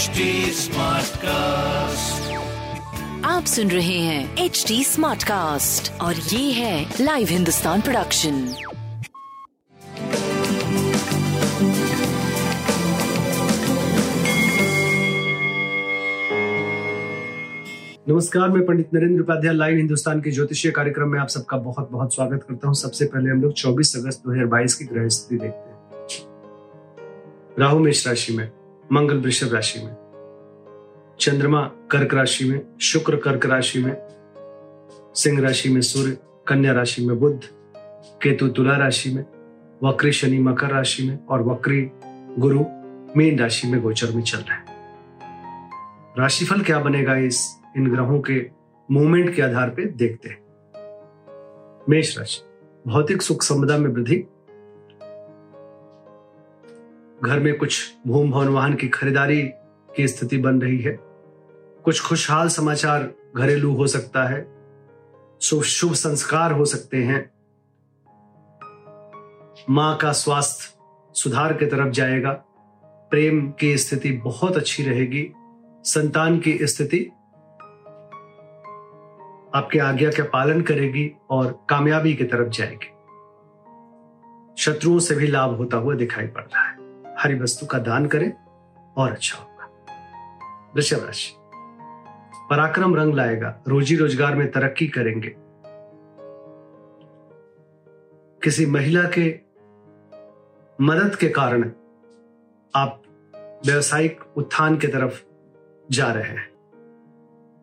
HD Smartcast। आप सुन रहे हैं HD Smartcast और ये है लाइव हिंदुस्तान प्रोडक्शन। नमस्कार, मैं पंडित नरेंद्र उपाध्याय लाइव हिंदुस्तान के ज्योतिषीय कार्यक्रम में आप सबका बहुत बहुत स्वागत करता हूँ। सबसे पहले हम लोग 24 अगस्त 2022 की ग्रह स्थिति देखते हैं। राहु मेष राशि में, मंगल वृषभ राशि में, चंद्रमा कर्क राशि में, शुक्र कर्क राशि में, सिंह राशि में सूर्य, कन्या राशि में बुध, केतु तुला राशि में, वक्री शनि मकर राशि में और वक्री गुरु मीन राशि में गोचर में चल रहे हैं। राशिफल क्या बनेगा इन ग्रहों के मूवमेंट के आधार पर देखते हैं। मेष राशि, भौतिक सुख संपदा में वृद्धि, घर में कुछ भूम भवन वाहन की खरीदारी की स्थिति बन रही है। कुछ खुशहाल समाचार घरेलू हो सकता है, शुभ संस्कार हो सकते हैं। मां का स्वास्थ्य सुधार की तरफ जाएगा। प्रेम की स्थिति बहुत अच्छी रहेगी। संतान की स्थिति आपके आज्ञा का पालन करेगी और कामयाबी की तरफ जाएगी। शत्रुओं से भी लाभ होता हुआ दिखाई पड़ रहा है। हरी वस्तु का दान करें और अच्छा होगा। वृषभ राशि, पराक्रम रंग लाएगा। रोजी रोजगार में तरक्की करेंगे। किसी महिला के मदद के कारण आप व्यवसायिक उत्थान की तरफ जा रहे हैं।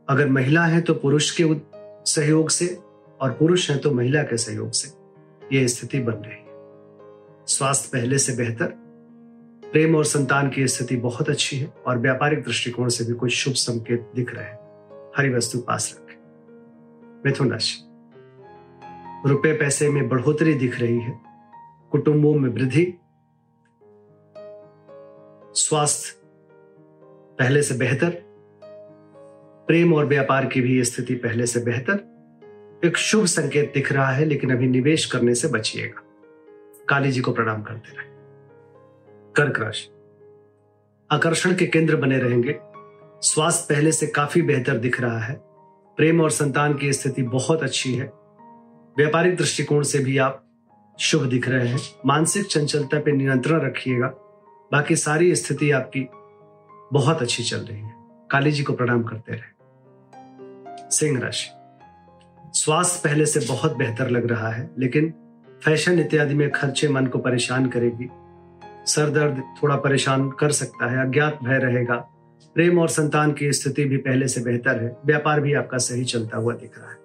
अगर महिला है तो पुरुष के सहयोग से और पुरुष है तो महिला के सहयोग से यह स्थिति बन रही है। स्वास्थ्य पहले से बेहतर, प्रेम और संतान की स्थिति बहुत अच्छी है और व्यापारिक दृष्टिकोण से भी कुछ शुभ संकेत दिख रहे हैं। हरी वस्तु पास रखें। मिथुन राशि, रुपए पैसे में बढ़ोतरी दिख रही है। कुटुंबों में वृद्धि, स्वास्थ्य पहले से बेहतर, प्रेम और व्यापार की भी स्थिति पहले से बेहतर। एक शुभ संकेत दिख रहा है, लेकिन अभी निवेश करने से बचिएगा। काली जी को प्रणाम करते रहें। कर्क राशि, आकर्षण के केंद्र बने रहेंगे। स्वास्थ्य पहले से काफी बेहतर दिख रहा है। प्रेम और संतान की स्थिति बहुत अच्छी है। व्यापारिक दृष्टिकोण से भी आप शुभ दिख रहे हैं। मानसिक चंचलता पर नियंत्रण रखिएगा, बाकी सारी स्थिति आपकी बहुत अच्छी चल रही है। काली जी को प्रणाम करते रहें। सिंह राशि, स्वास्थ्य पहले से बहुत बेहतर लग रहा है, लेकिन फैशन इत्यादि में खर्चे मन को परेशान करेगी। सर दर्द थोड़ा परेशान कर सकता है। अज्ञात भय रहेगा। प्रेम और संतान की स्थिति भी पहले से बेहतर है। व्यापार भी आपका सही चलता हुआ दिख रहा है।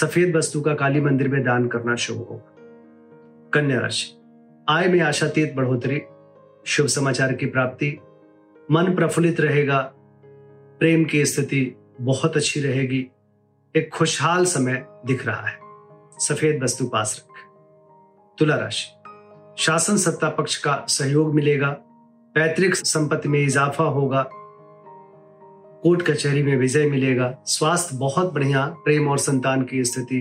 सफेद वस्तु का काली मंदिर में दान करना शुभ होगा। कन्या राशि, आय में आशातीत बढ़ोतरी, शुभ समाचार की प्राप्ति, मन प्रफुल्लित रहेगा। प्रेम की स्थिति बहुत अच्छी रहेगी। एक खुशहाल समय दिख रहा है। सफेद वस्तु पास रखें। तुला राशि, शासन सत्ता पक्ष का सहयोग मिलेगा। पैतृक संपत्ति में इजाफा होगा। कोर्ट कचहरी में विजय मिलेगा। स्वास्थ्य बहुत बढ़िया, प्रेम और संतान की स्थिति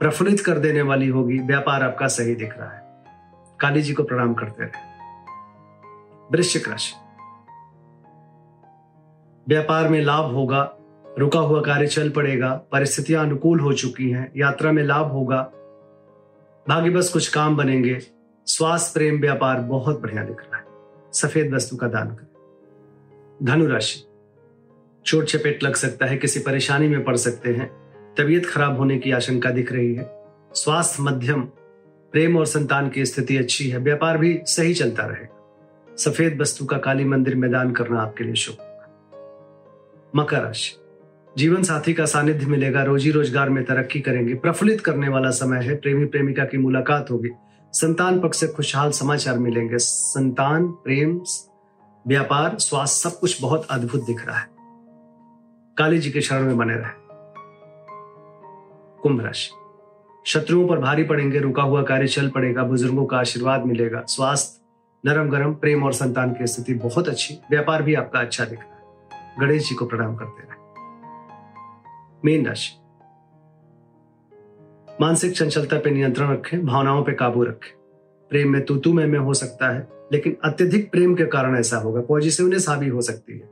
प्रफुल्लित कर देने वाली होगी। व्यापार आपका सही दिख रहा है। काली जी को प्रणाम करते रहें। वृश्चिक राशि, व्यापार में लाभ होगा। रुका हुआ कार्य चल पड़ेगा। परिस्थितियां अनुकूल हो चुकी हैं। यात्रा में लाभ होगा। भाग्य बस कुछ काम बनेंगे। स्वास्थ्य प्रेम व्यापार बहुत बढ़िया दिख रहा है। सफेद वस्तु का दान करें। धनुराशि, चोट चपेट लग सकता है। किसी परेशानी में पड़ सकते हैं। तबीयत खराब होने की आशंका दिख रही है। स्वास्थ्य मध्यम, प्रेम और संतान की स्थिति अच्छी है। व्यापार भी सही चलता रहेगा। सफेद वस्तु का काली मंदिर में दान करना आपके लिए शुभ होगा। मकर राशि, जीवन साथी का सानिध्य मिलेगा। रोजी रोजगार में तरक्की करेंगे। प्रफुल्लित करने वाला समय है। प्रेमी प्रेमिका की मुलाकात होगी। संतान पक्ष से खुशहाल समाचार मिलेंगे। संतान, प्रेम, व्यापार, स्वास्थ्य सब कुछ बहुत अद्भुत दिख रहा है। काली जी के शरण में बने रहें। कुंभ राशि, शत्रुओं पर भारी पड़ेंगे। रुका हुआ कार्य चल पड़ेगा। बुजुर्गों का आशीर्वाद मिलेगा। स्वास्थ्य नरम गरम, प्रेम और संतान की स्थिति बहुत अच्छी। व्यापार भी आपका अच्छा दिख रहा है। गणेश जी को प्रणाम करते रहें। मीन राशि, मानसिक चंचलता पर नियंत्रण रखें। भावनाओं पर काबू रखें। प्रेम में तू तू मैं हो सकता है। लेकिन अत्यधिक प्रेम के कारण ऐसा होगा, पॉजिटिवनेस हावी हो सकती है।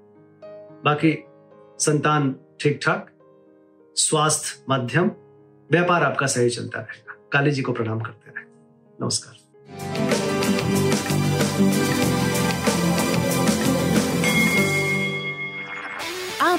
बाकी संतान ठीक ठाक, स्वास्थ्य मध्यम, व्यापार आपका सही चलता रहेगा। काली जी को प्रणाम करते रहे। नमस्कार। आप